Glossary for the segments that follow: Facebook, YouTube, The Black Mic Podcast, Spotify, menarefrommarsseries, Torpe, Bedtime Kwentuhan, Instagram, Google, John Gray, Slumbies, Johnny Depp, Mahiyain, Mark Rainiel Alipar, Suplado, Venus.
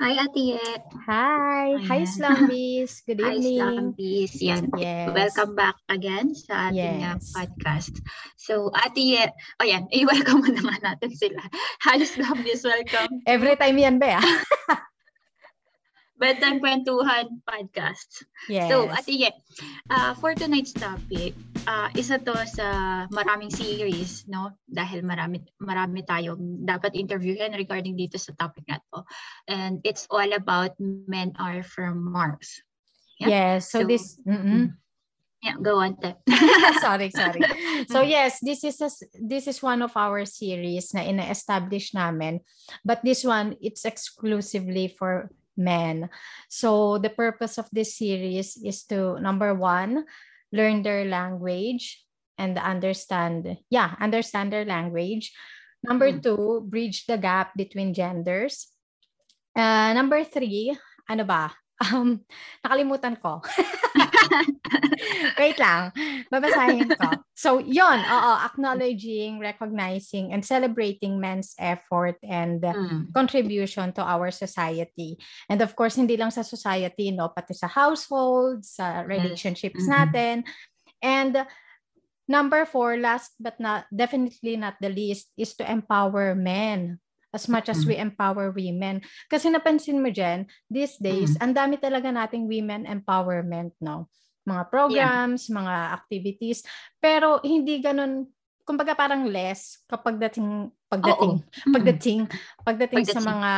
Hi, Atiye. Hi. Ayan. Hi, Slumbies. Good evening. Hi, Slumbies. Yan. Yes. Welcome back again sa ating podcast. So, Atiye, yan, i-welcome mo naman natin sila. Hi, Slumbies. Welcome. Every time yan ba, Bedtime Kwentuhan podcast. Yes. So, Atiye, for tonight's topic, isa to sa maraming series, no? Dahil marami tayong dapat interviewin regarding dito sa topic na to. And it's all about men are from Mars. Yeah? Yes. So this... Yeah, go on. sorry. So yes, this is one of our series na ina-establish namin. But this one, it's exclusively for men. So the purpose of this series is to, number one, learn their language and understand their language. Number two, bridge the gap between genders. Number three, ano ba? Nakalimutan ko. Wait lang, babasahin ko. So, yun, acknowledging, recognizing, and celebrating men's effort and contribution to our society. And of course, hindi lang sa society, no? Pati sa households, sa relationships natin. And number four, last but definitely not the least, is to empower men as much as we empower women. Kasi napansin mo, Jen, these days, ang dami talaga nating women empowerment, no? Mga programs, mga activities. Pero hindi ganun, kumbaga parang less kapag pagdating sa mga,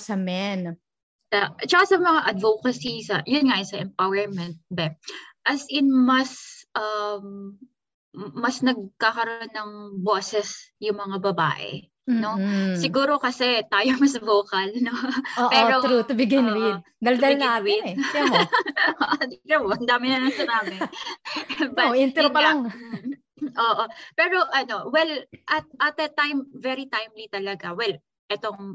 sa men. Tsaka sa mga advocacy, sa empowerment, Beb. As in, mas nagkakaroon ng boses yung mga babae. No? Siguro kasi tayo mas vocal, no? Pero true to begin with. Daldal na natin. Tiyo mo, ang dami na nang sinabi. Intro pa lang. Pero at that time, very timely talaga. Well, etong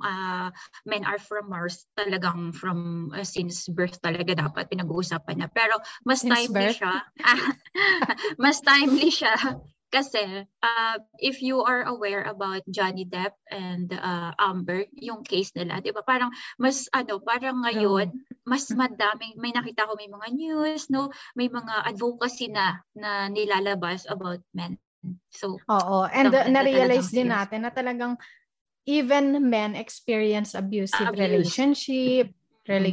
Men Are From Mars talagang from since birth talaga dapat pinag-uusapan niya. Pero mas timely siya. Mas timely siya. Kasi if you are aware about Johnny Depp and Amber, yung case nila, di ba? Parang mas parang ngayon, mas madaming, may nakita ko may mga news, no? May mga advocacy na nilalabas about men. So, and na-realize din natin na talagang even men experience abusive relationship at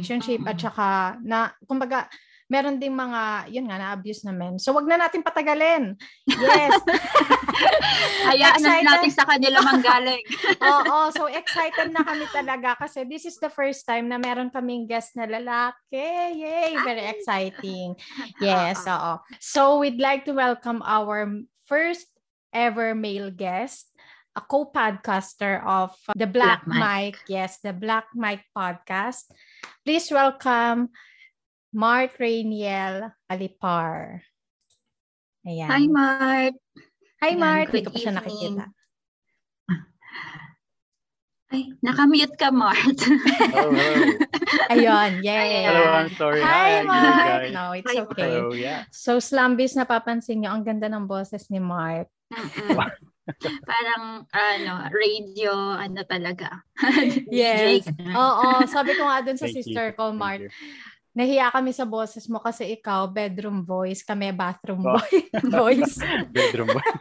saka na, kumbaga, meron ding mga, na-abuse na men. So, wag na natin patagalin. Yes. Hayaan na natin sa kanila manggaling. So excited na kami talaga kasi this is the first time na meron kaming guest na lalaki. Yay! Very exciting. Yes, So, we'd like to welcome our first ever male guest, a co-podcaster of The Black Mic. Yes, The Black Mic Podcast. Please welcome Mark Rainiel Alipar. Ayan. Hi, Mark. Hi, Mark. Hindi ko pa siya nakikita. Ay, nakamute ka, Mark. Hello. Ayun, yeah. Hello, I'm sorry. Hi, Mark. No, it's okay. Hello, yeah. So, Slumbies, napapansin niyo, ang ganda ng boses ni Mark. Parang radio talaga. Yes. Sabi ko nga dun sa sister ko, Mark. Nahiya kami sa boses mo kasi ikaw, bedroom voice, kami bathroom voice. Bedroom voice.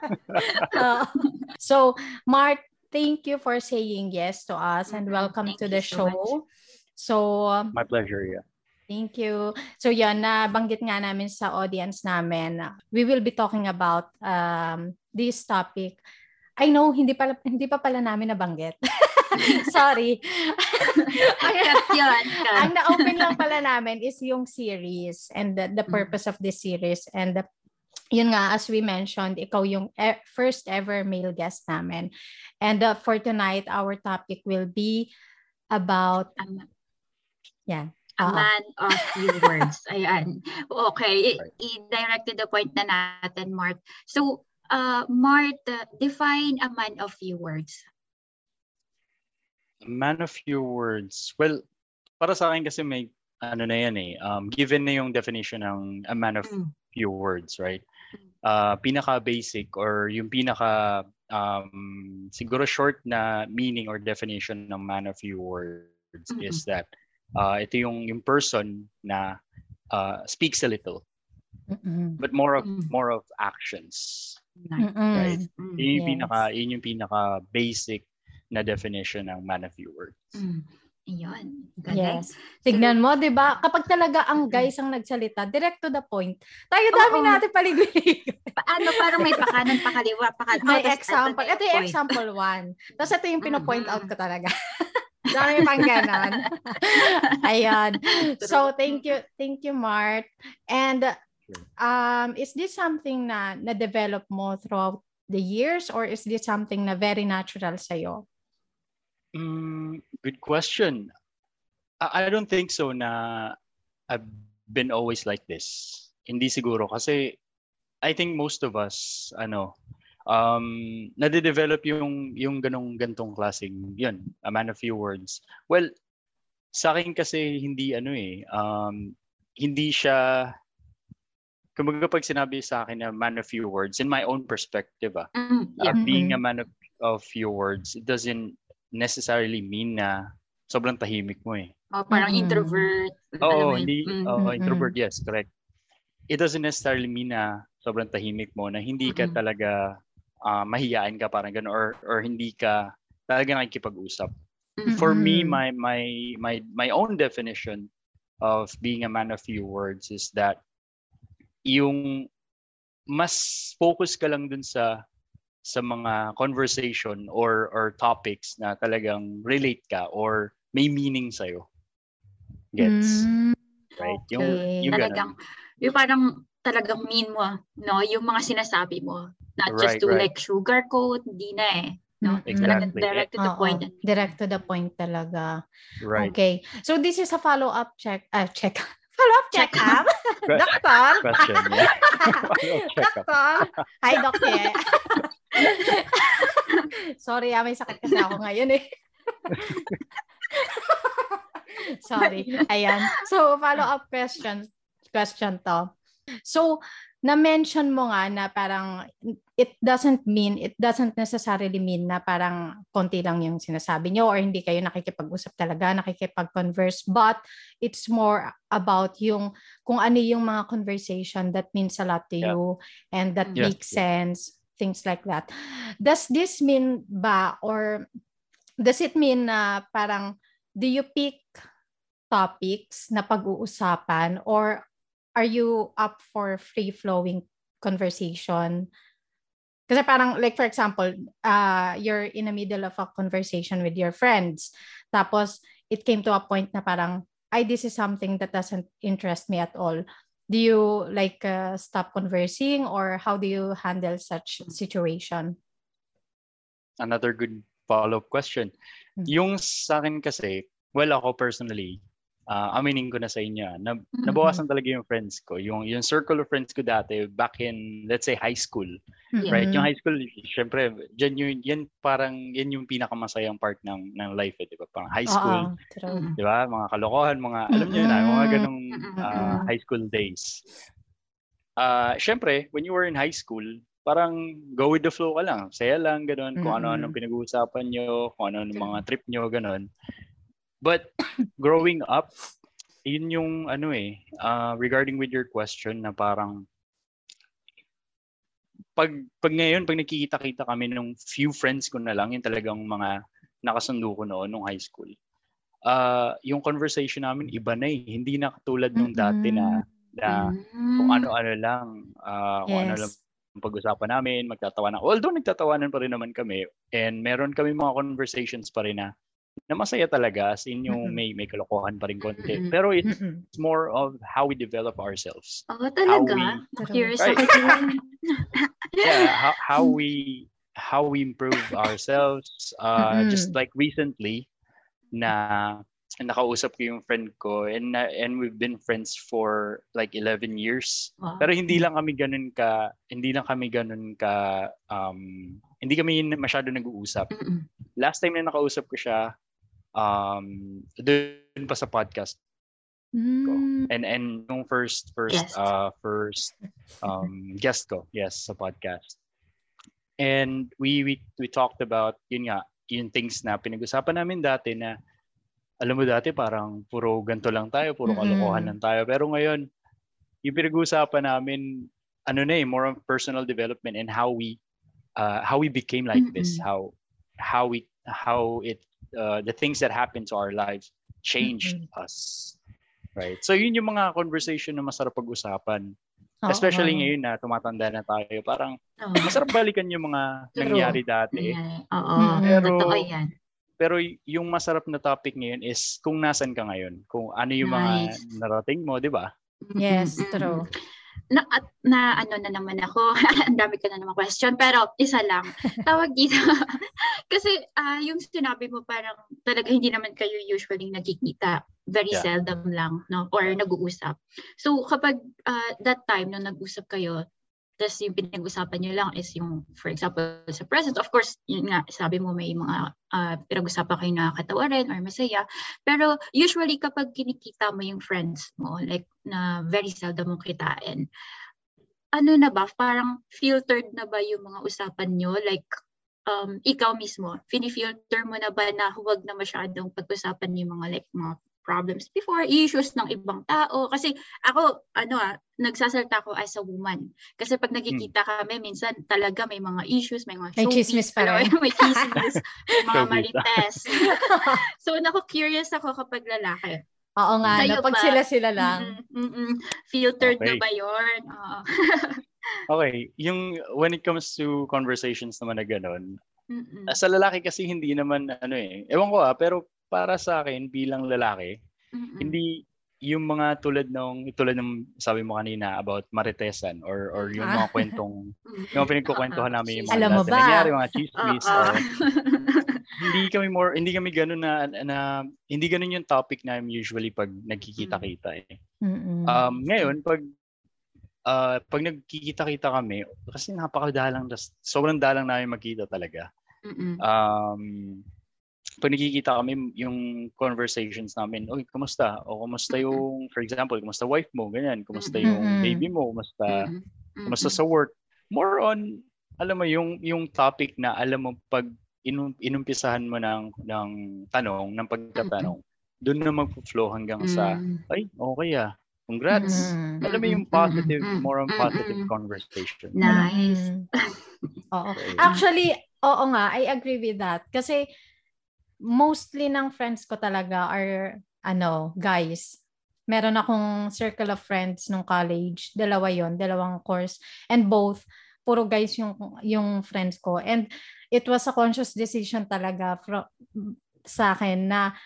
So, Mark, thank you for saying yes to us and welcome to the show. So, my pleasure, yeah. Thank you. So, yan, nabanggit nga namin sa audience namin. We will be talking about this topic. I know, hindi pa pala namin nabanggit. Sorry. Ang na-open lang pala namin is yung series and the purpose of this series. And yun nga, as we mentioned, ikaw yung first ever male guest namin. And for tonight, our topic will be about... A man of few words. Ayan. Okay. I-direct to the point na natin, Mart. So, Mart, define a man of few words. Man of few words. Well, para sa akin kasi may given na yung definition ng a man of few words, right? Pinaka-basic or yung pinaka siguro short na meaning or definition ng man of few words is that ito yung person na speaks a little, but more of actions. Right? Yun yung pinaka basic na definition ng man of few words. Iyon. Yes. Tignan mo, 'di ba? Kapag talaga ang guys ang nagsalita, direct to the point. Tayo dami natin paligid. Paano parang may pakanan, pakaliwa, pakaliwa. May example. Ito yung example 1. Tapos ito yung pino-point out ko talaga. Dami pang ganon. Ayun. So, thank you, Mart. And is this something na na-develop mo throughout the years or is this something na very natural sa iyo? Good question. I don't think so na I've been always like this. Hindi siguro kasi I think most of us nade-develop yung gantong klaseng yun, a man of few words. Well, sa akin kasi hindi hindi siya kumbaga pag sinabi sa akin na man of few words in my own perspective being a man of few words, it doesn't necessarily mean na sobrang tahimik mo eh. Oh, parang introvert. Oo, hindi. Introvert, yes, correct. It doesn't necessarily mean na sobrang tahimik mo, na hindi ka talaga mahiyain ka parang gano'n or hindi ka talaga nakikipag-usap. For me, my own definition of being a man of few words is that yung mas focus ka lang dun sa mga conversation or topics na talagang relate ka or may meaning sa'yo. Gets? Right? Okay. Yung talagang mean mo, no? Yung mga sinasabi mo. Not just like sugarcoat, hindi na eh. No? Exactly. Direct to the point. Direct to the point talaga. Right. Okay. So this is a follow-up check. Follow-up check-up? Doctor? Question, yeah. Doctor? Hi, Doctor. Sorry, may sakit kasi ako ngayon eh. Sorry. Ayan. So, follow-up question to. So, na-mention mo nga na parang it doesn't necessarily mean na parang konti lang yung sinasabi nyo or hindi kayo nakikipag-usap talaga, nakikipag-converse, but it's more about yung kung ano yung mga conversation that means a lot to you and that makes sense, things like that. Does this mean ba or does it mean na parang do you pick topics na pag-uusapan or are you up for free-flowing conversation? Kasi parang, like for example, you're in the middle of a conversation with your friends. Tapos, it came to a point na parang, this is something that doesn't interest me at all. Do you like stop conversing or how do you handle such situation? Another good follow-up question. Yung sa akin kasi, ako personally, aminin ko na sa inyo, nabawasan talaga yung friends ko. Yung circle of friends ko dati back in, let's say, high school. Right? Yung high school, syempre, yan yung pinakamasayang part ng life. Eh, diba? Parang high school. Diba? Mga kalokohan, mga, alam nyo na, mga ganong high school days. Syempre, when you were in high school, parang go with the flow ka lang. Saya lang, ganon. Kung ano-ano pinag-uusapan nyo, kung ano-ano mga trip nyo, ganon. But growing up, yun yung regarding with your question na parang pag ngayon, pag nakikita-kita kami nung few friends ko na lang, yung talagang mga nakasundo ko noon nung high school. Yung conversation namin, iba na eh. Hindi na katulad nung dati na kung ano-ano lang, ano lang pag-usapan namin, magtatawanan. Although nagtatawanan pa rin naman kami and meron kami mga conversations pa rin na masaya talaga, as in yung may kalokohan pa rin konti. Pero it's more of how we develop ourselves. Oh, talaga? Curious ako din. Yeah, how we improve ourselves. Just like recently, na nakausap ko yung friend ko and we've been friends for like 11 years. Wow. Pero hindi lang kami ganun ka hindi kami masyado nag-uusap. Last time na nakausap ko siya doon pa sa podcast ko. And yung first guest ko, yes, sa podcast. And we talked about yun nga, yung things na pinag-usapan namin dati na alam mo dati parang puro ganito lang tayo, puro kalokohan lang tayo. Pero ngayon, yung pinag-uusapan namin, ano na eh, more on personal development and how we became like this, how the things that happened to our lives changed us. Right? So yun yung mga conversation na masarap pag-usapan. Especially ngayon na tumatanda na tayo, parang masarap balikan yung mga nangyari dati. Pero yung masarap na topic ngayon is kung nasan ka ngayon, kung ano yung mga narating mo, di ba? Yes, true. Na ano na naman ako, ang dami ka na naman question, pero isa lang, tawag dito. Kasi yung sinabi mo parang talaga hindi naman kayo usually nagkikita. Very seldom lang, no? Or nag-uusap. So kapag that time nung nag-usap kayo, tapos yung pinag-usapan nyo lang is yung, for example, sa present. Of course, yun nga, sabi mo may mga pinag-usapan kayo nakakatawa rin or masaya. Pero usually kapag kinikita mo yung friends mo, like na very seldom mong kitain, ano na ba? Parang filtered na ba yung mga usapan nyo? Like, ikaw mismo, pinifilter mo na ba na huwag na masyadong pag-usapan yung mga like mga problems before, issues ng ibang tao? Kasi ako, nagsasalta ako as a woman. Kasi pag nagkikita kami, minsan talaga may mga issues, may mga showbiz. May chismis pa rin. May chismis, may mga marites. So, curious ako kapag lalaki. Oo nga, pag sila-sila lang. Filtered na ba yun? Okay, yung when it comes to conversations naman na ganun, sa lalaki kasi hindi naman, ewan ko pero para sa akin bilang lalaki, hindi yung mga tulad ng sabi mo kanina about maritesan or yung mga kwentong yung pinagkukwentuhan namin, yung mga nangyari, mga chismis. Hindi kami ganoon na hindi ganoon yung topic namin usually pag nagkikita-kita eh. Ngayon pag nagkikita-kita kami kasi napakadalang, sobrang dalang namin magkita talaga. Pag nagkikita kami, yung conversations namin, oy, kumusta? O kumusta yung, for example, kumusta wife mo? Ganyan. Kumusta yung baby mo? Kumusta sa work? More on, alam mo, yung topic na alam mo pag inumpisahan mo ng tanong, ng pagkatanong, doon na mag-flow hanggang sa, ay, okay ah. Congrats. Alam mo yung positive, more on positive conversation. Nice. Oo. Actually, oo nga, I agree with that. Kasi, mostly ng friends ko talaga are, guys. Meron akong circle of friends nung college. Dalawa yon, dalawang course. And both, puro guys yung friends ko. And it was a conscious decision talaga sa akin na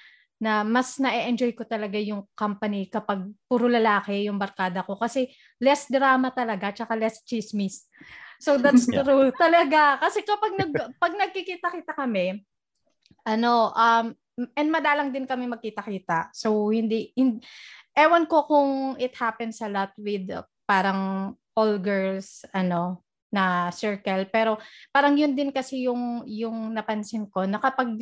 mas na-enjoy ko talaga yung company kapag puro lalaki yung barkada ko. Kasi less drama talaga, tsaka less chismis. So that's true talaga. Kasi kapag pag nagkikita-kita kami, and madalang din kami magkita-kita. So, ewan ko kung it happens a lot with parang all girls, na circle. Pero parang yun din kasi yung napansin ko, na kapag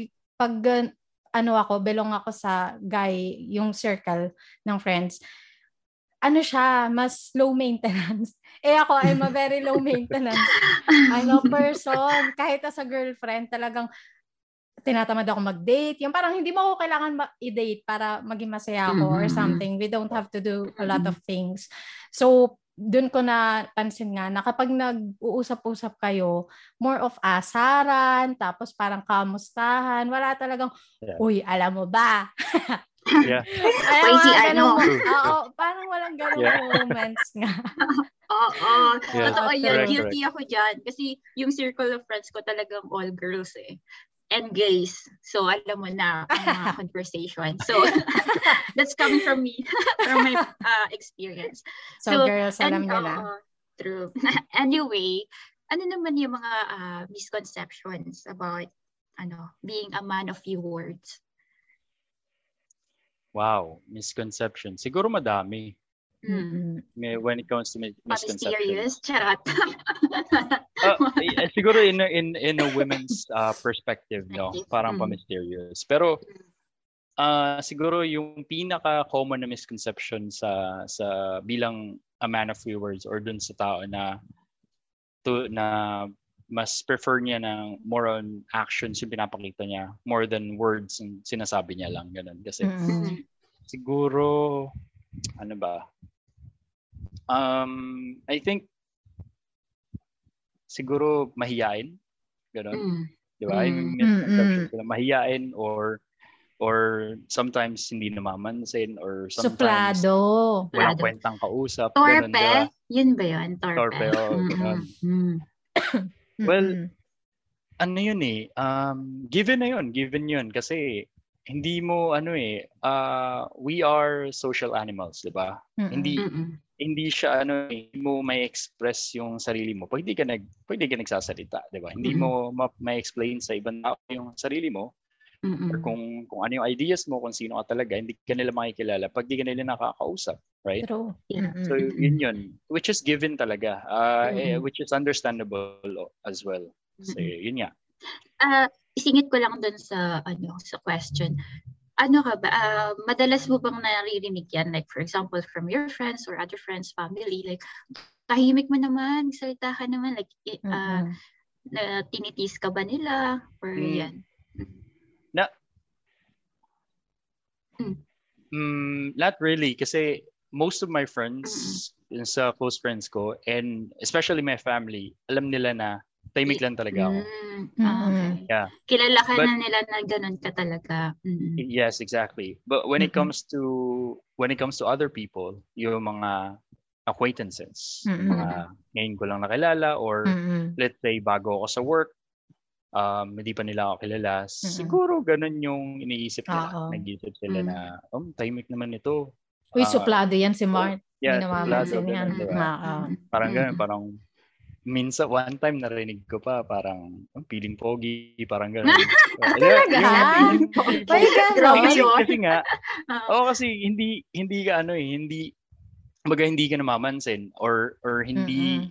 belong ako sa guy, yung circle ng friends, siya, mas low maintenance. Ako, I'm a very low maintenance person. Kahit as a girlfriend, talagang tinatamad ako mag-date. Yung parang hindi mo ako kailangan i-date para maging masaya ako or something. We don't have to do a lot of things. So, dun ko na pansin nga na kapag nag-uusap-usap kayo, more of asaran, tapos parang kamustahan. Wala talagang, uy, alam mo ba? Parang walang ganung moments nga. Totoo yun. Guilty ako dyan. Kasi yung circle of friends ko talagang all girls eh. And gays. So, alam mo na ang mga conversation. So, that's coming from me, from my experience. So, girls, alam nyo na. True. Anyway, ano naman yung mga misconceptions about being a man of few words? Wow. Misconception. Siguro madami. When it comes to misconceptions. Mysterious, charot. Siguro in a women's perspective, no, parang pa-mysterious. Pero siguro yung pinaka-common na misconception sa bilang a man of few words or dun sa tao na mas prefer niya na more on actions yung pinapakita niya more than words yung sinasabi niya lang ganun kasi siguro ano ba I think siguro Mahiyain ganun di ba Mahiyain or sometimes hindi namamansin or sometimes Suplado. Walang kwentang kausap. Torpe? Ganun, yun ba yun? Torpe. Oh, well, ano yun eh. Given na yun. Given yun. Kasi hindi mo ano eh. We are social animals, di ba? Hindi siya ano eh. Hindi mo may express yung sarili mo. Pwede ka nagsasalita, di ba? Hindi mo may explain sa ibang tao yung sarili mo. Or kung ano yung ideas mo, kung sino ka talaga, hindi ka nila makikilala pag di ka nila nakakausap, right? True. So yun, which is given talaga, which is understandable as well. So yun nga. Isingit ko lang dun sa, sa question. Ano ka ba, madalas mo bang naririnig yan? Like for example, from your friends or other friends, family, like tahimik mo naman, salita ka naman, like tinitis ka ba nila? Or yan? Not really kasi most of my friends sa close friends ko and especially my family alam nila na timing lang talaga ako. Yeah. Kilala ka na nila na ganun ka talaga. Yes, exactly. But when it comes to other people, yung mga acquaintances, ngayon ko lang nakilala or let's say bago ako sa work, hindi pa nila ako kilala. Siguro ganun yung iniisip nila. Nag-isip sila na, timing naman ito. Uy, suplado yan si Mark. Yeah, suplado. Yan. Diba? Parang ganun, parang minsan one time narinig ko pa, parang piling pogi, parang ganun. Talaga? Ay, ganun. Kasi nga, kasi hindi ka hindi ka namamansin or hindi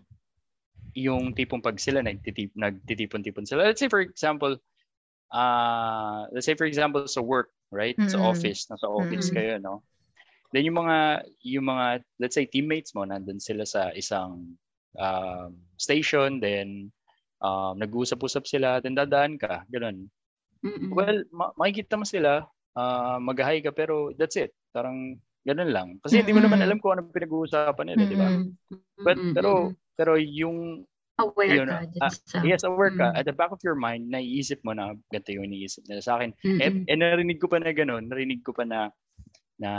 yung tipong pag sila nagtitipon-tipon sila. Let's say for example sa work, right? Sa office, nasa office kayo, no? Then yung mga let's say teammates mo nandun sila sa isang station, then nag-uusap-usap sila, then dadaan ka, ganun. Well, makikita mo sila, mag-hi ka pero that's it. Parang ganun lang. Kasi hindi mo naman alam kung ano pinag-uusapan nila, di ba? But pero yung aware ka, yes, aware ka at the back of your mind, naiisip mo na ganito yung iniisip nila sa akin. Narinig ko pa na ganun, na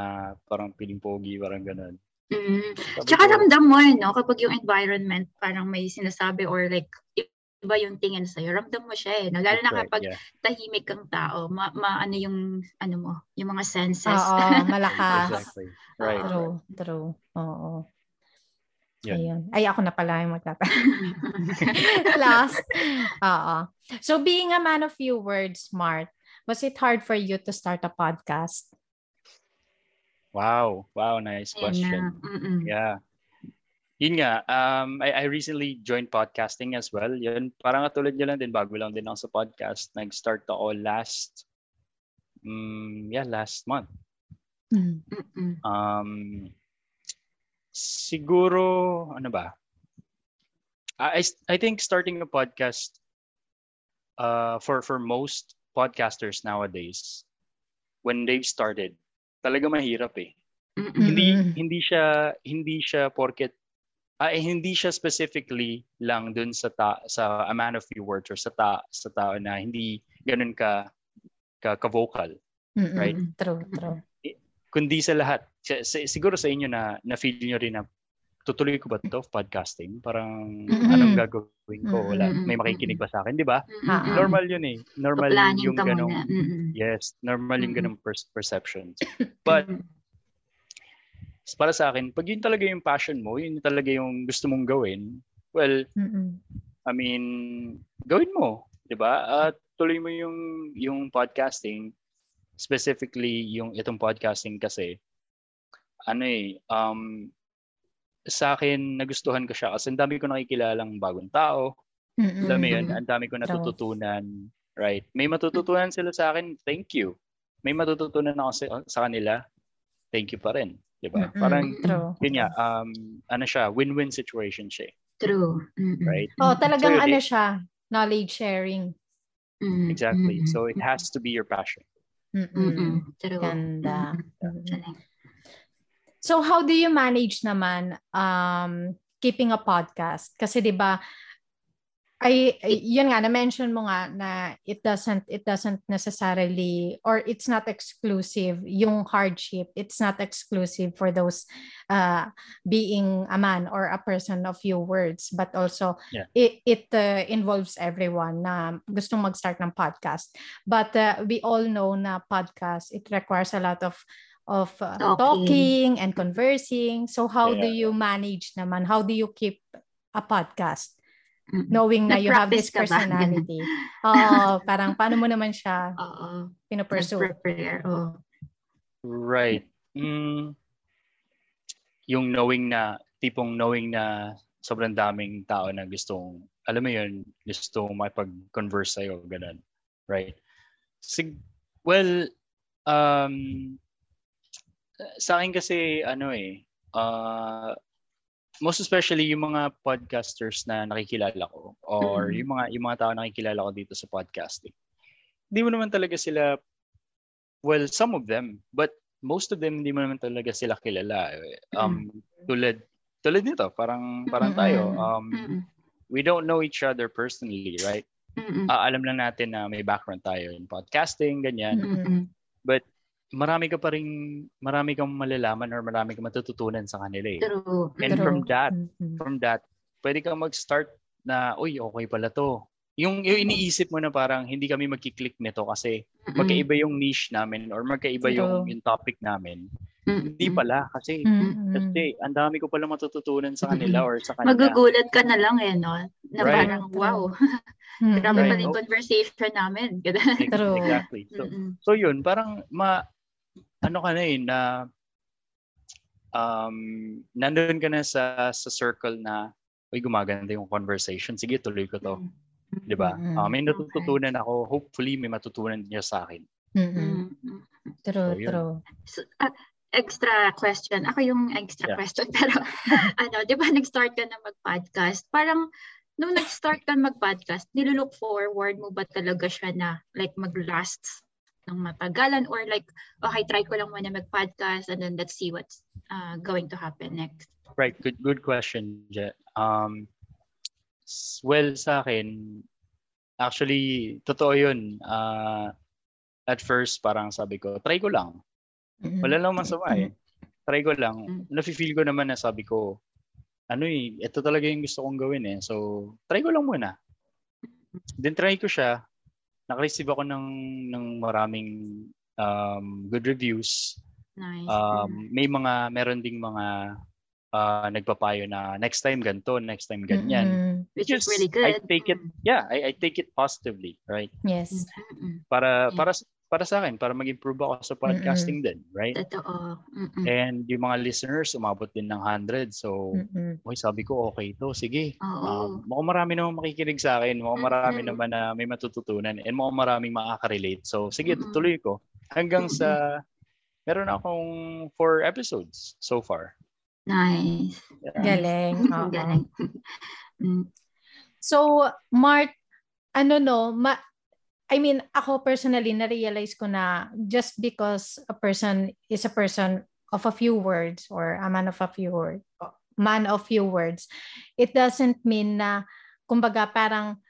parang piling pogi, parang ganun. Tsaka ramdam mo yun, no? Kapag yung environment parang may sinasabi or like iba yung tingin sa'yo, ramdam mo siya eh. Lalo na kapag tahimik kang tao, ano yung ano mo, yung mga senses. Malakas. Exactly. Right. True. Oo. Ayun. Ay, ako na pala yung last. So, being a man of few words, Mark, was it hard for you to start a podcast? Wow, nice question. Yeah. Yun nga, I recently joined podcasting as well. Yun, parang katulad nyo lang din, bago lang din ako sa podcast. Nag-start ako last month. Siguro, ano ba? I think starting a podcast for most podcasters nowadays, when they've started, talaga mahirap eh. Hindi siya porket hindi siya specifically lang dun sa a man of few words or sa tao na hindi ganun ka vocal, right? True. Kundi sa lahat. Siguro sa inyo na feel nyo rin na tutuloy ko ba ito, podcasting? Parang anong gagawin ko? Wala, may makikinig ba sa akin, di ba? Normal yun eh. Normal yung ganong, yes, normal yung ganong perception. But para sa akin, pag yun talaga yung passion mo, yun talaga yung gusto mong gawin, well, I mean, gawin mo, di ba? At tuloy mo yung podcasting, specifically yung itong podcasting kasi, sa akin nagustuhan ko siya kasi ang dami ko nakikilalang bagong tao. Dami yun, ang dami ko natututunan, right? May matututunan sila sa akin, thank you. May matututunan ako sa kanila, thank you pa rin, 'di ba? Parang yun nga, ano siya, win-win situation siya. True. Mm-mm. Right? Oh, talagang so, siya, knowledge sharing. Mm-mm. Exactly. Mm-mm. So it has to be your passion. Mm-mm. True. Ganda. Mm-mm. So how do you manage naman keeping a podcast? Kasi 'di ba yun nga na mention mo nga na it doesn't necessarily, or it's not exclusive yung hardship, it's not exclusive for those being a man or a person of few words, but also it involves everyone na gustong mag-start ng podcast, but we all know na podcast, it requires a lot of talking and conversing. So how do you manage naman, how do you keep a podcast knowing na you have this personality? Parang paano mo naman siya pino-pursue? Right. Yung knowing na sobrang daming tao na gustong, alam mo yun, gustong makipag-converse sa'yo, ganun. Right? Sa akin kasi, most especially yung mga podcasters na nakikilala ko or yung mga tao na nakikilala ko dito sa podcasting. Hindi mo naman talaga sila, some of them, but most of them hindi mo naman talaga sila kilala. Tulad nito, parang tayo. We don't know each other personally, right? Alam lang natin na may background tayo in podcasting, ganyan. But marami kang malalaman or marami kang matututunan sa kanila eh. True. And from that, pwede kang mag-start na, uy, okay pala to. Yung iniisip mo na parang hindi kami magki-click nito kasi magkaiba yung niche namin or magkaiba yung topic namin. Hindi pala kasi ang dami ko pala matututunan sa kanila or sa kanila. Magugulat ka na lang no? Na parang wow. Grabe pa yung conversation namin. Exactly. So yun, parang nandun ka na sa circle na, uy, gumaganda yung conversation. Sige, tuloy ko to. Diba? May natututunan ako. Hopefully, may matutunan niya sa akin. True. So, extra question. Ako yung extra question. Pero, diba, nag-start ka na mag-podcast. Parang, nung nag-start ka mag-podcast, nilulook forward mo ba talaga siya na like mag-last ng matagalan, or like, okay, try ko lang muna mag-podcast and then let's see what's going to happen next? Right. Good question, Jet. Sa akin, actually, totoo yun. At first, parang sabi ko, try ko lang. Wala lang masama eh. Try ko lang. Nafe-feel ko naman na sabi ko, ito talaga yung gusto kong gawin eh. So, try ko lang muna. Then try ko siya. Nakareceive ako ng maraming good reviews. Nice. Meron ding mga nagpapayo na next time ganito, next time ganyan. Which is really good. I take it positively, right? Yes. Para sa akin, para mag-improve ako sa podcasting din, right? Totoo. And yung mga listeners, umabot din ng 100. So, sabi ko, okay to, sige. Mukhang marami naman makikinig sa akin. Mukhang marami naman na may matututunan. And mukhang maraming makaka-relate. So, sige, tutuloy ko. Hanggang sa, meron akong 4 episodes so far. Nice. Yeah. Galing. Galing. So, Mark, ako personally, na-realize ko na just because a person is a person of a few words or a man of few words, it doesn't mean na, kumbaga, parang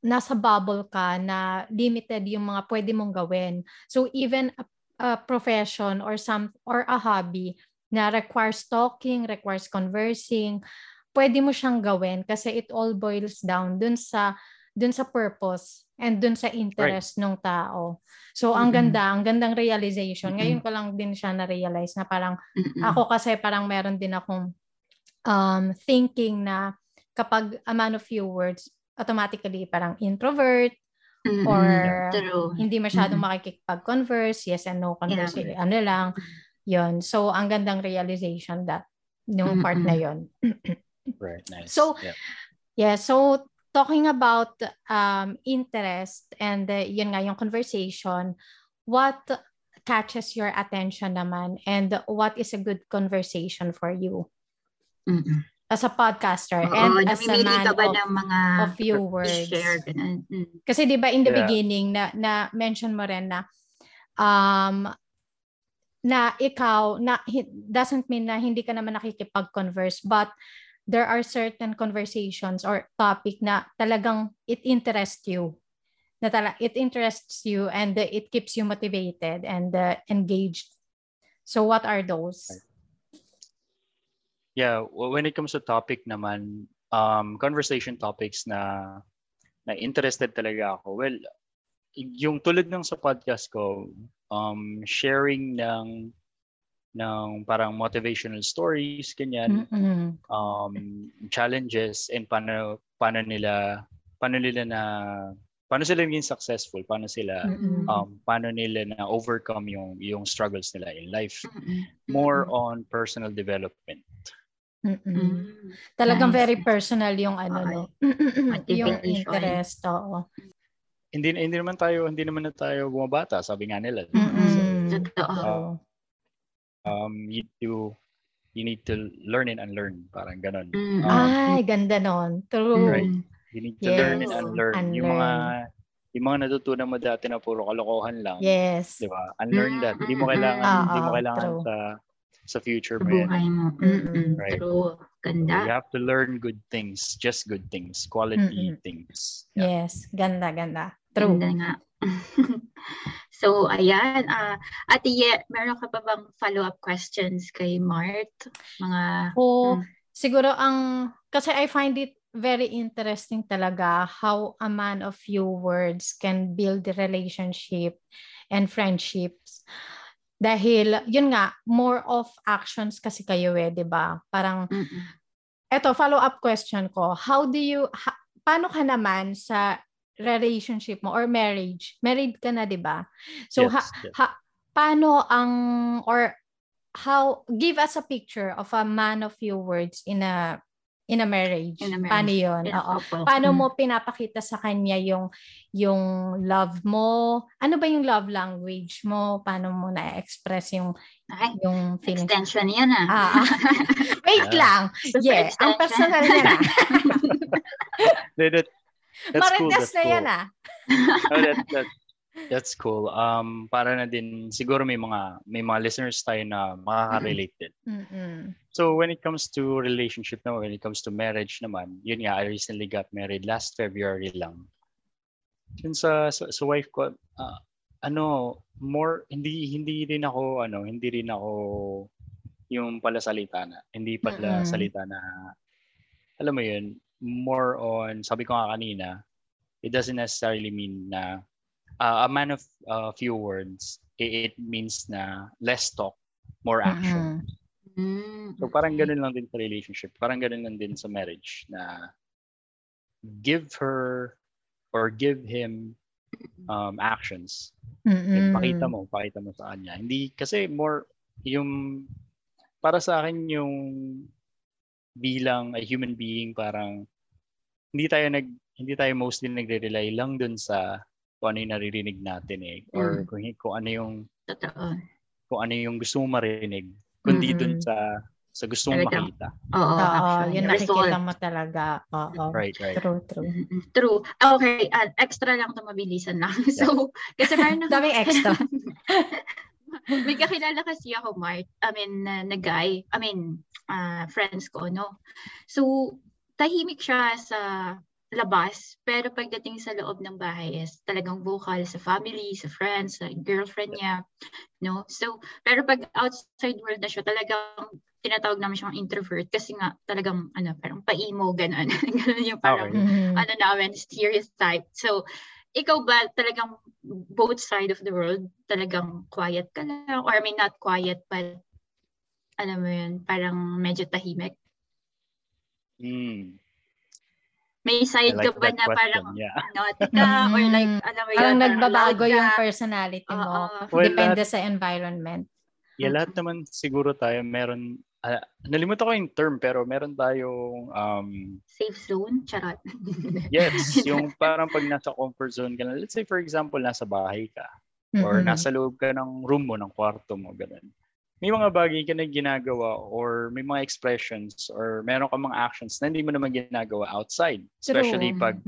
nasa bubble ka na limited yung mga pwede mong gawin. So even a profession or a hobby na requires talking, requires conversing, pwede mo siyang gawin kasi it all boils down dun sa purpose and dun sa interest ng tao. So, ang gandang realization. Ngayon ko lang din siya na-realize na parang ako kasi parang meron din akong thinking na kapag a man of few words, automatically parang introvert or hindi masyadong makikipag-converse, yes and no conversation, lang. Yun. So, ang gandang realization nung part na yun. Right, nice. So, so, talking about interest and yun nga yung conversation, what catches your attention naman and what is a good conversation for you? as a podcaster and as a man of few words. Kasi di ba in the beginning na mention mo rin na na ikaw na doesn't mean na hindi ka naman nakikipag-converse, but there are certain conversations or topic na talagang it interests you. Na it interests you and it keeps you motivated and engaged. So what are those? Yeah, well, when it comes to topic naman, conversation topics na interested talaga ako. Well, yung tulad ng sa podcast ko, sharing ng parang motivational stories, ganyan, challenges, and paano sila maging successful, paano nila na overcome yung struggles nila in life. More on personal development. Talagang very personal yung yung interest. Oo. Hindi naman tayo bumabata, sabi nga nila. You need to learn and unlearn, parang ganon. Ganda nun. True. Right. You need to learn and unlearn. Yung mga natutunan mo dati na puro kalokohan lang. Yes. Di ba? Unlearn that. Hindi mo kailangan sa future mo yan. Right? True. Ganda. You have to learn good things. Just good things. Quality things. Yeah. Yes. Ganda. True. Ganda nga. So, ayan. Ate Ye, meron ka pa bang follow-up questions kay Mart? Siguro kasi I find it very interesting talaga how a man of few words can build relationship and friendships. Dahil, yun nga, more of actions kasi kayo di ba? Parang, eto, follow-up question ko. Paano ka naman sa relationship mo or marriage? Married ka na, di ba? So, paano give us a picture of a man of few words in a marriage. Paano yun? Paano mo pinapakita sa kanya yung love mo? Ano ba yung love language mo? Paano mo na-express yung feeling? Extension yan Wait lang. Yeah. Extension. Ang personal yan That's cool. Marigas na yan That's cool. Para na din, siguro may mga listeners tayo na makaka-relate din. So when it comes to relationship naman, when it comes to marriage naman, yun nga, I recently got married last February lang. Yun sa wife ko, hindi rin ako yung pala salita na, alam mo yun, more on, sabi ko nga kanina, it doesn't necessarily mean na a man of few words, it means na less talk, more action. So parang ganun lang din sa relationship. Parang ganun lang din sa marriage na give her or give him actions. Pakita mo sa kanya. Hindi kasi more yung para sa akin yung bilang a human being parang hindi tayo mostly nagre-rely lang dun sa kung ano yung naririnig natin or kung ano yung gusto mong marinig kundi dun sa gusto mong makita. Yun nakikita mo talaga. Right. True. Okay, extra lang ito, mabilisan lang. So, kasi meron ako daming extra. May kakilala kasi ako, Mark. Friends ko, no? So, tahimik siya sa labas, pero pagdating sa loob ng bahay is talagang vocal sa family, sa friends, sa girlfriend niya, no? So, pero pag outside world na siya, talagang tinatawag naman siyang introvert kasi nga talagang parang paimo, ganun yung parang stereotype. So, ikaw ba talagang both side of the world, talagang quiet ka lang? Or not quiet, but alam mo yun, parang medyo tahimik? May side ka ba na parang naughty ka or parang nagbabago yung personality mo depende sa environment? Lahat naman siguro tayo meron, nalimutan ko yung term pero meron tayong safe zone, charot. Yes, yung parang pag nasa comfort zone ka na, let's say for example nasa bahay ka or nasa loob ka ng room mo, ng kwarto mo, ganun. may mga bagay ka na ginagawa or may mga expressions or meron ka mga actions na hindi mo naman ginagawa outside. Especially pag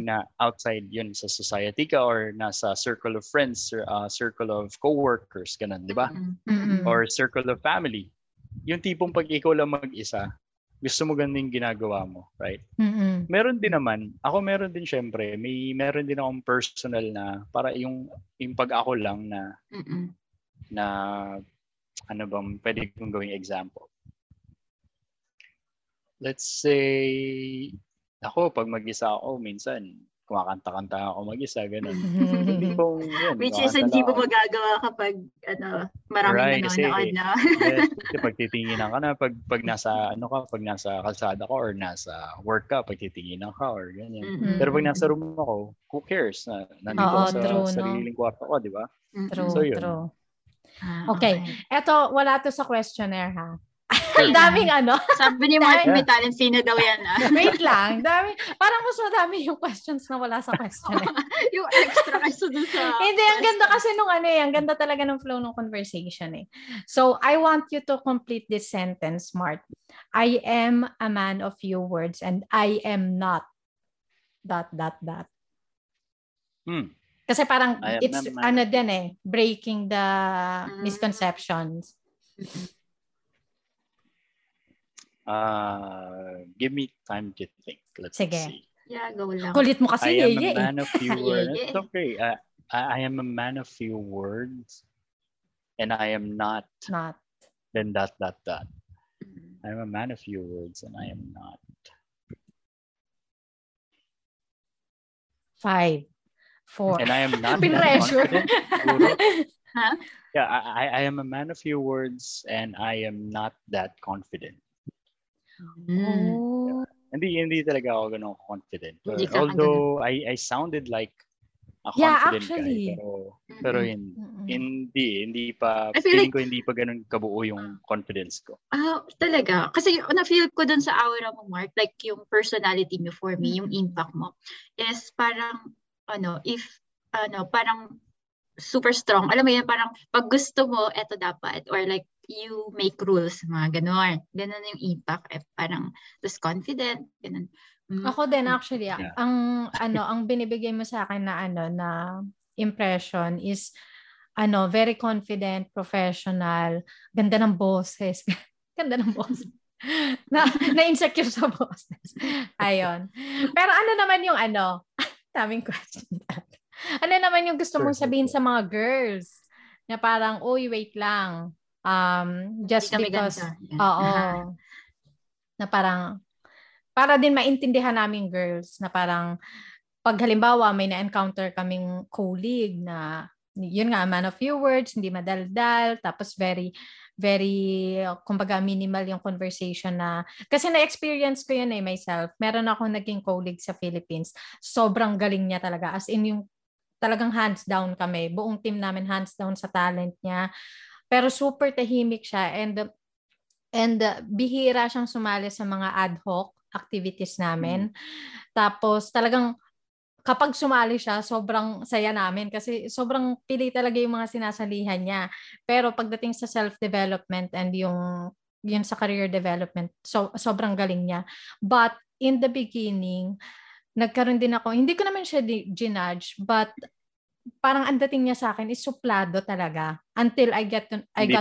na outside yun sa society ka or nasa circle of friends or circle of co-workers, ganun, di ba? Or circle of family. Yung tipong pag ikaw lang mag-isa, gusto mo ganun yung ginagawa mo, right? Meron din naman, ako meron din syempre, meron din akong personal na para yung pag ako lang na na ano bang pwede kong gawing example? Let's say, ako, pag mag-isa ako, minsan, kumakanta-kanta ako mag-isa, gano'n. Which is, hindi po magagawa kapag ano, maraming right, nanonood na. Yes, kasi pag titinginan ka na, pag nasa, ano ka, pag nasa kalsada ka or nasa work ka, pag titinginan ka or ganyan. Pero pag nasa room ako, who cares? Nandito sa true, sariling kwarto ko, di ba? True, so, yun. True. Okay. Eto, wala to sa questionnaire, ha? Ang daming ano. Sabi ni Mark, may talent, sino daw yan, ha? Wait lang. Dami, parang mas madami yung questions na wala sa questionnaire. Yung extra kasi doon sa... Hindi, ang ganda kasi nung ano eh. Ang ganda talaga ng flow ng conversation eh. So, I want you to complete this sentence, Mark. I am a man of few words and I am not... ... Kasi parang it's ano din eh, breaking the misconceptions. Give me time to think. Let's see. Yeah, go lang. Kulit mo kasi I am a man of few words. It's okay. I am a man of few words and I am not. Then ... I am a man of few words and I am not. 5, 4. And I am not confident. Huh? Yeah, I am a man of few words and I am not that confident. Yeah. Hindi talaga ako ganun confident. Pero, although I sounded like a confident guy. Pero hindi pa, feeling ko hindi pa ganun kabuo yung confidence ko. Talaga? Kasi na-feel ko dun sa aura mo, Mark, like yung personality mo for me, yung impact mo, is parang parang super strong. Alam mo yan, parang pag gusto mo, eto dapat. Or like, you make rules, mga ganon. Ganon yung impact. Eh, parang, just confident. Ganon. Ako din, actually. Yeah. Ang binibigay mo sa akin na impression is, very confident, professional, ganda ng boses. Na insecure sa boses. Ayun. Pero ano naman yung daming question. Ano naman yung gusto mong sabihin sa mga girls na parang, uy, wait lang. Just because, na parang, para din maintindihan namin girls na parang, pag halimbawa may na-encounter kaming colleague na, yun nga, a man of few words, hindi madaldal, tapos very, very, kumbaga, minimal yung conversation na, kasi na-experience ko yun myself. Meron akong naging colleague sa Philippines. Sobrang galing niya talaga. As in, yung talagang hands down kami. Buong team namin hands down sa talent niya. Pero super tahimik siya. And bihira siyang sumali sa mga ad hoc activities namin. Tapos, talagang, kapag sumali siya, sobrang saya namin kasi sobrang pili talaga yung mga sinasalihan niya. Pero pagdating sa self-development and yung sa career development, so sobrang galing niya. But in the beginning, nagkaroon din ako, hindi ko naman siya ginudge, but parang ang dating niya sa akin is suplado talaga until I got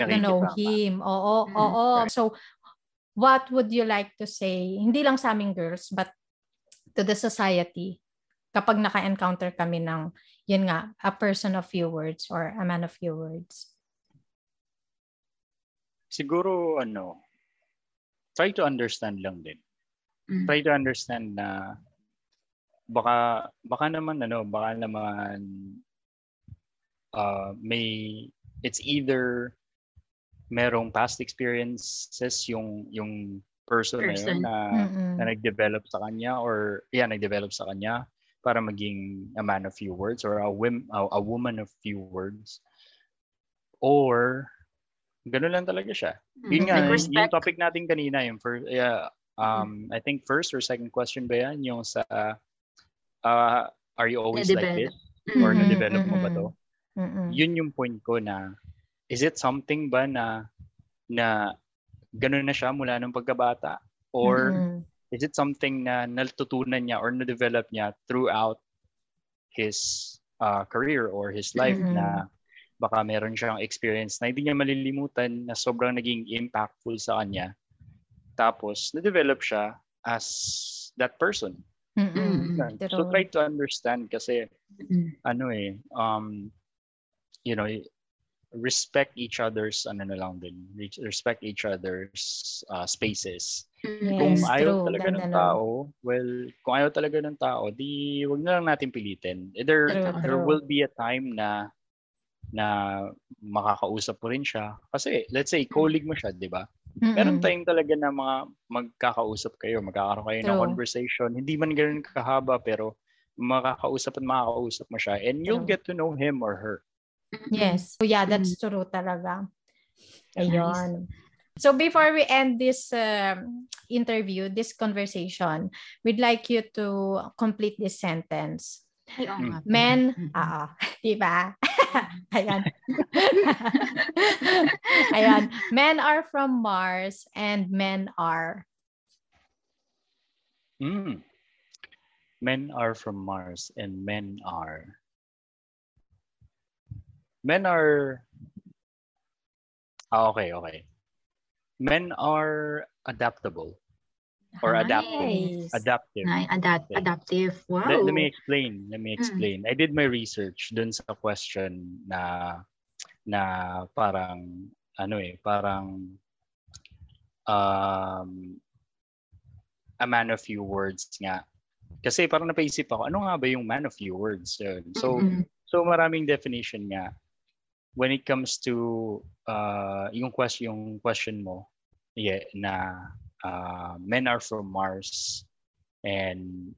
to know him. Oo. So what would you like to say? Hindi lang sa aming girls, but to the society. Kapag naka-encounter kami ng, yun nga, a person of few words or a man of few words? Siguro, try to understand lang din. Try to understand na baka naman may, it's either merong past experiences yung person. Na nag-develop sa kanya or nag-develop sa kanya para maging a man of few words or a woman of few words. Or, gano'n lang talaga siya. Yun nga, yung topic natin kanina, yung first, I think first or second question ba yan? Yung sa, are you always like this? Or na-develop mo ba to? Yun yung point ko na, is it something ba na na ganun na siya mula nung pagkabata? Or is it something na natutunan niya or na-develop niya throughout his career or his life na baka meron siyang experience na hindi niya malilimutan, na sobrang naging impactful sa kanya? Tapos, na-develop siya as that person. So, try to understand kasi, ano eh, you know, respect each other's ano na lang din, respect each other's spaces. Yes, kung ayaw talaga ng tao, well, kung ayaw talaga ng tao, di wag na lang natin pilitin. There will be a time na makakausap po rin siya. Kasi let's say colleague mo siya, 'di ba? Meron tayong talaga na mga magkakausap kayo, magkakaroon kayo ng conversation. Hindi man ganoon kahaba pero makakausap mo siya and you'll get to know him or her. Yes. So yeah, that's true talaga. Ayun. So before we end this interview, this conversation, we'd like you to complete this sentence. Men, diba? Ayan. Ayan. Men are from Mars and men are. Men are from Mars and men are. Men are okay. Men are adaptable or adaptive. Adaptive. Wow. Let me explain. I did my research dun sa question na parang ano eh, parang a man of few words nga. Kasi parang napaisip ako, ano nga ba yung man of few words? So maraming definition nga. When it comes to yung question mo, yeah, na men are from Mars and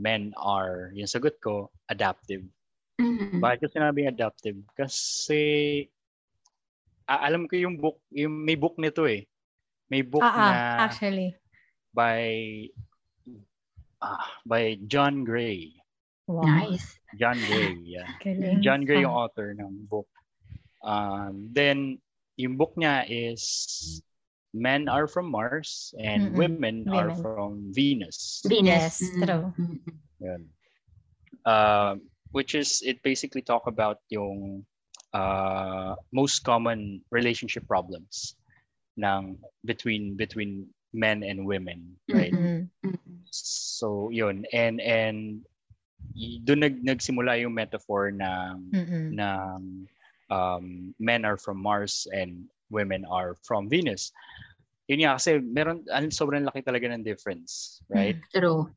men are, yung sagot ko, adaptive. Bakit ko sinabing adaptive? Kasi alam ko yung may book nito eh. May book na actually by John Gray. Wow. Nice. John Gray, yeah. Galing. John Gray yung author ng book. Then, yung book niya is Men Are From Mars and women are from Venus. Venus, true. Yan. Which is, it basically talk about yung most common relationship problems between men and women, right? So, yun. And doon nagsimula yung metaphor na men are from Mars and women are from Venus. Yun nga, kasi sobrang laki talaga ng difference, right? True.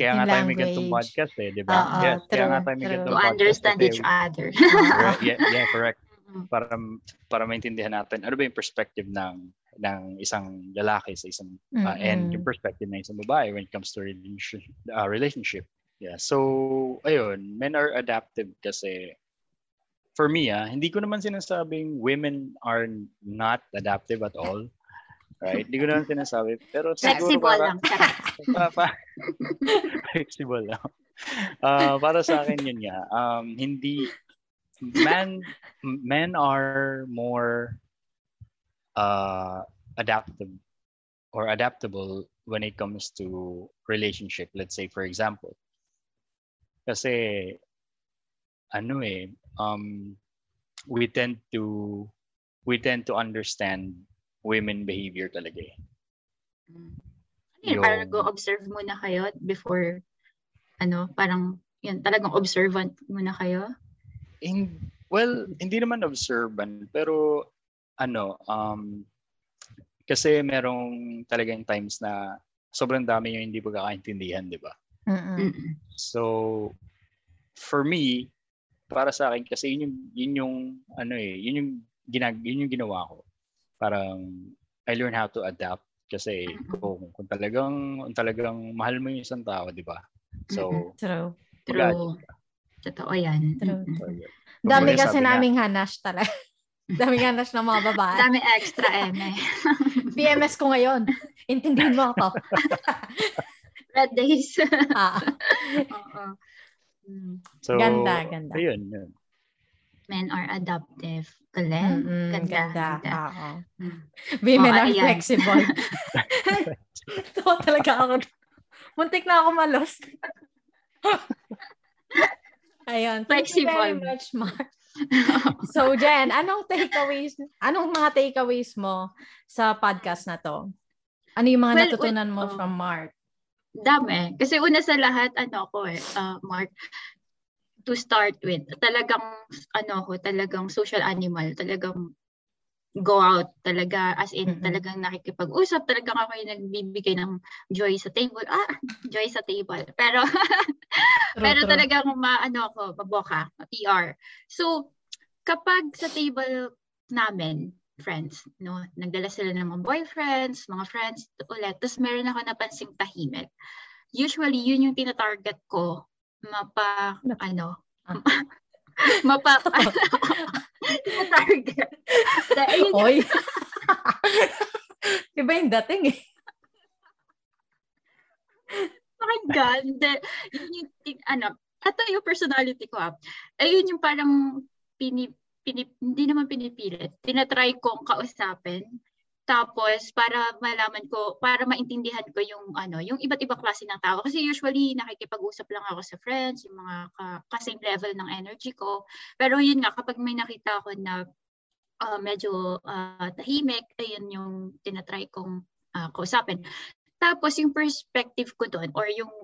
Kaya nga tayo may ganitong podcast eh, di ba? Yes, true, kaya nga tayo may ganitong podcast. To understand each other. Yeah, correct. Para maintindihan natin, ano ba yung perspective ng isang lalaki sa isang, and yung perspective ng isang babae when it comes to relationship. Yeah, so ayun, men are adaptive kasi for me, hindi ko naman sinasabing women are not adaptive at all. Right? Hindi ko naman sinasabi, pero flexible lang. Flexible lang. Para sa akin yun nga. Hindi men are more adaptive or adaptable when it comes to relationship. Let's say for example, kasi ano eh, we tend to understand women behavior talaga eh. Parang go-observe muna kayo before, ano, parang yun, talagang observant muna kayo? Well, hindi naman observant, pero ano, kasi merong talagang times na sobrang dami yung hindi pagkakaintindihan, di ba? So, for me, para sa akin, kasi yun yung ginawa ko. Parang, I learned how to adapt. Kasi, kung talagang mahal mo yung isang tao, di ba? So, true. Totoo yan. True. Dami kasi naming hanash talaga. Dami hanash ng mga babae. Dami extra, PMS ko ngayon. Intindihin mo ako. Red days. So, ganda. Ayun. men are adaptive. Galing. Mm-hmm. Ganda. Women are flexible. Ito talaga ako. Muntik na ako malos. Ayun. Flexible. Thank you very much, Mark. So, Jen, anong mga takeaways mo sa podcast na to? Ano yung mga natutunan mo from Mark? Dami. Kasi una sa lahat, Mark, to start with, talagang social animal, talagang go out, talaga, as in, talagang nakikipag-usap, talagang ako yung nagbibigay ng joy sa table. Pero, pero talagang maboka, PR. So, kapag sa table namin, friends, no? Nagdala sila ng mga boyfriends, mga friends ulit. Tapos meron ako napansing tahimik. Usually, yun yung tinatarget ko. Tinatarget. Oy! Iba yung dating eh. My God. Ito yung personality ko. Ayun yung parang hindi naman pinipilit. Tinatry kong kausapin. Tapos, para malaman ko, para maintindihan ko yung iba't ibang klase ng tao. Kasi usually, nakikipag-usap lang ako sa friends, yung mga kasing level ng energy ko. Pero yun nga, kapag may nakita ako na medyo tahimik, ayun yung tinatry kong kausapin. Tapos, yung perspective ko doon, or yung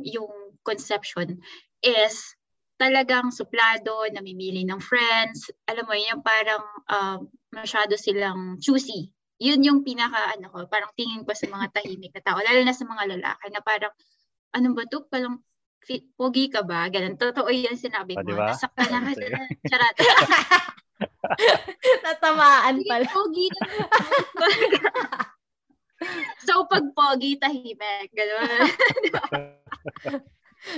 conception is, talagang suplado, namimili ng friends. Alam mo, yun yung parang masyado silang choosy. Yun yung pinaka, parang tingin ko sa mga tahimik na tao, lalo na sa mga lalaki na parang, anong ba ito? Parang, pogi ka ba? Ganun. Totoo yun sinabi mo. Diba? Nasaktan na ka. Charat. Natamaan pala. Pogi ka. So, pag pogi, tahimik. Ganun. Diba?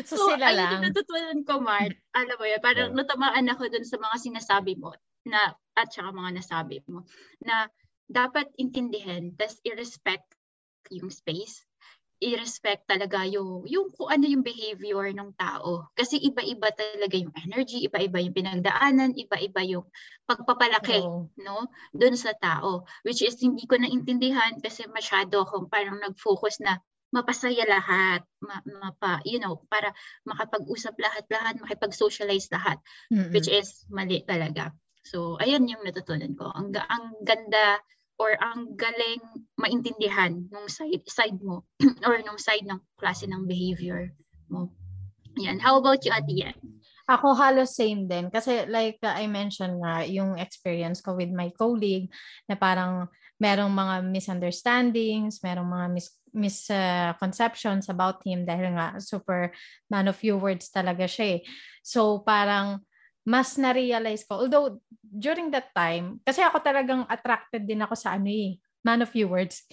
So sila lang. Ayun, natutunan ko, Mart. Alam mo yun, parang natamaan ako dun sa mga sinasabi mo na, at saka mga nasabi mo na dapat intindihin, tas i-respect yung space. I-respect talaga yung kung ano yung behavior ng tao. Kasi iba-iba talaga yung energy, iba-iba yung pinagdaanan, iba-iba yung pagpapalaki, no? Doon sa tao. Which is, hindi ko naintindihan kasi masyado akong parang nag-focus na mapasaya lahat, para makapag-usap lahat, makipag-socialize lahat, which is mali talaga. So, ayun yung natutunan ko. Ang ganda or ang galing maintindihan nung side mo or nung side ng klase ng behavior mo. Yan. How about you, Ate Yan? Ako halos same din. Kasi like I mentioned nga, yung experience ko with my colleague na parang merong mga misunderstandings, merong mga misconceptions about him dahil nga super man of few words talaga siya eh. So parang mas na-realize ko. Although during that time, kasi ako talagang attracted din ako sa man of few words.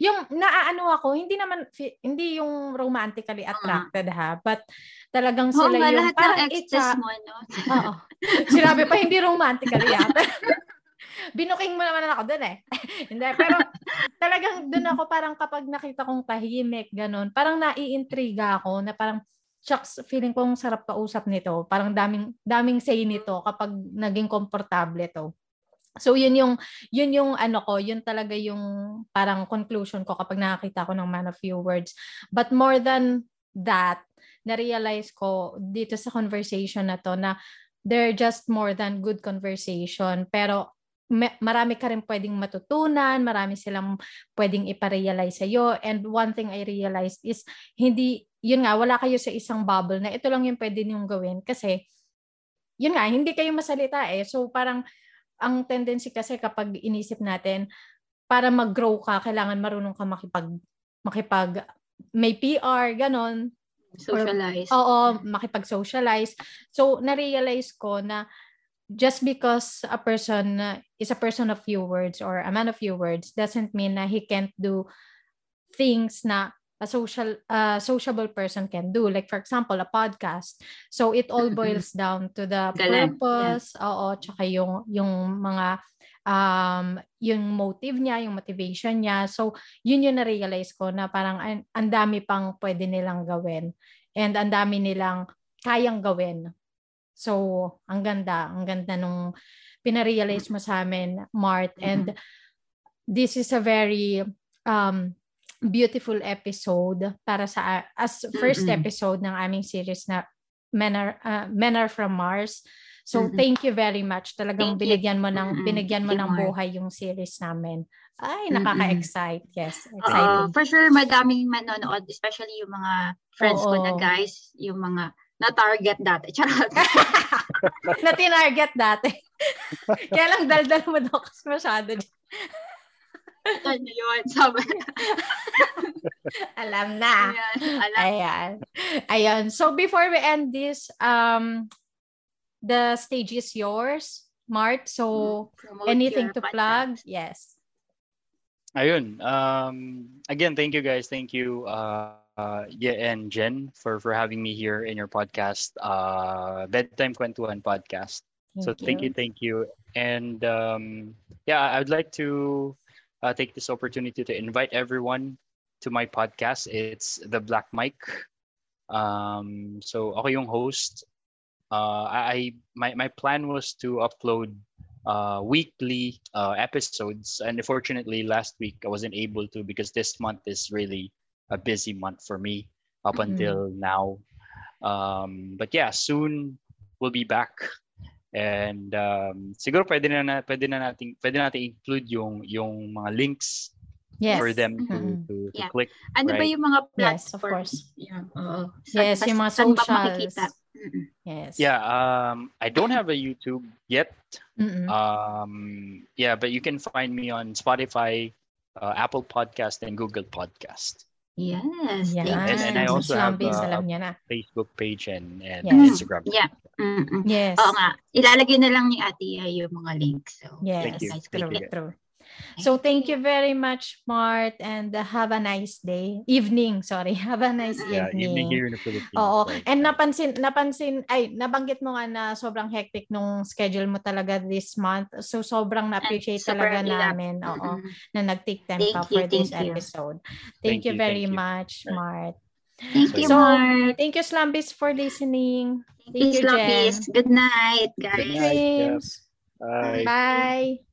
Yung naaano ako, hindi yung romantically attracted but talagang sila yung parang exes mo, no? Oo. Sinabi pa hindi romantically attracted. Binuking mo naman ako doon eh. Hindi, pero talagang doon ako parang kapag nakita kong tahimik, ganun, parang naiintriga ako na parang shucks, feeling ko ang sarap kausap nito. Parang daming say nito kapag naging komportable to. So yun talaga yung parang conclusion ko kapag nakakita ko ng man of few words. But more than that, na-realize ko dito sa conversation na to na they're just more than good conversation. Pero marami ka rin pwedeng matutunan, marami silang pwedeng iparealize sa'yo. And one thing I realized is wala kayo sa isang bubble na ito lang yung pwede niyong gawin. Kasi hindi kayo masalita eh. So parang ang tendency kasi kapag inisip natin, para mag-grow ka, kailangan marunong ka may PR, ganon. Socialize. Makipag-socialize. So, na-realize ko na just because a person is a person of few words or a man of few words doesn't mean na he can't do things na a sociable person can do. Like, for example, a podcast. So, it all boils down to the purpose. Yeah. Tsaka yung mga, yung motive niya, yung motivation niya. So, yun yung na-realize ko na parang ang dami pang pwede nilang gawin. And ang dami nilang kayang gawin So, ang ganda nung pinarealize mo sa amin, Mart, and this is a very beautiful episode para sa as first episode ng aming series na Men Are From Mars. So, thank you very much. Talagang binigyan mo ng buhay yung series namin. Ay, nakaka-excite. Yes, exciting. For sure, madaming manonood, especially yung mga friends ko na guys, yung mga na-target dati. Charot. Na-tinarget dati. Kaya lang daldal mo daw kasi masyado. Ano yun? Alam na. Ayan. So before we end this, the stage is yours, Mart. So anything to plug? Yes. Ayun. Again, thank you guys. Thank you. And Jen for having me here in your podcast, Bedtime Kwentuhan podcast. Thank you. And I would like to take this opportunity to invite everyone to my podcast. It's The Black Mic. So ako yung host. My plan was to upload weekly episodes, and unfortunately last week I wasn't able to because this month is really a busy month for me up until now, but yeah, soon we'll be back, and siguro pwede na nating include yung mga links for them to click. Ano right? ba yung mga platforms? Yes, of course. Yeah. Yes, yung mga socials. Yes. Yeah, I don't have a YouTube yet. But you can find me on Spotify, Apple Podcast, and Google Podcast. Yes. And I also have a Facebook page and Instagram. Yeah. Yes. Oo nga. Ilalagay na lang ni Ate yung mga links. So, yes. Thank you. So thank you very much, Mart, and have a nice day. Evening, sorry. Have a nice evening. Evening here in the Philippines. Oo. Right. And nabanggit mo nga na sobrang hectic nung schedule mo talaga this month. So sobrang na-appreciate talaga namin na nag-take time ka for this episode. Thank you very much, Mart. Thank you, Mart. Thank you, Slumbies, for listening. Thank you, Slumbies. Good night, guys. Good night, James. Bye.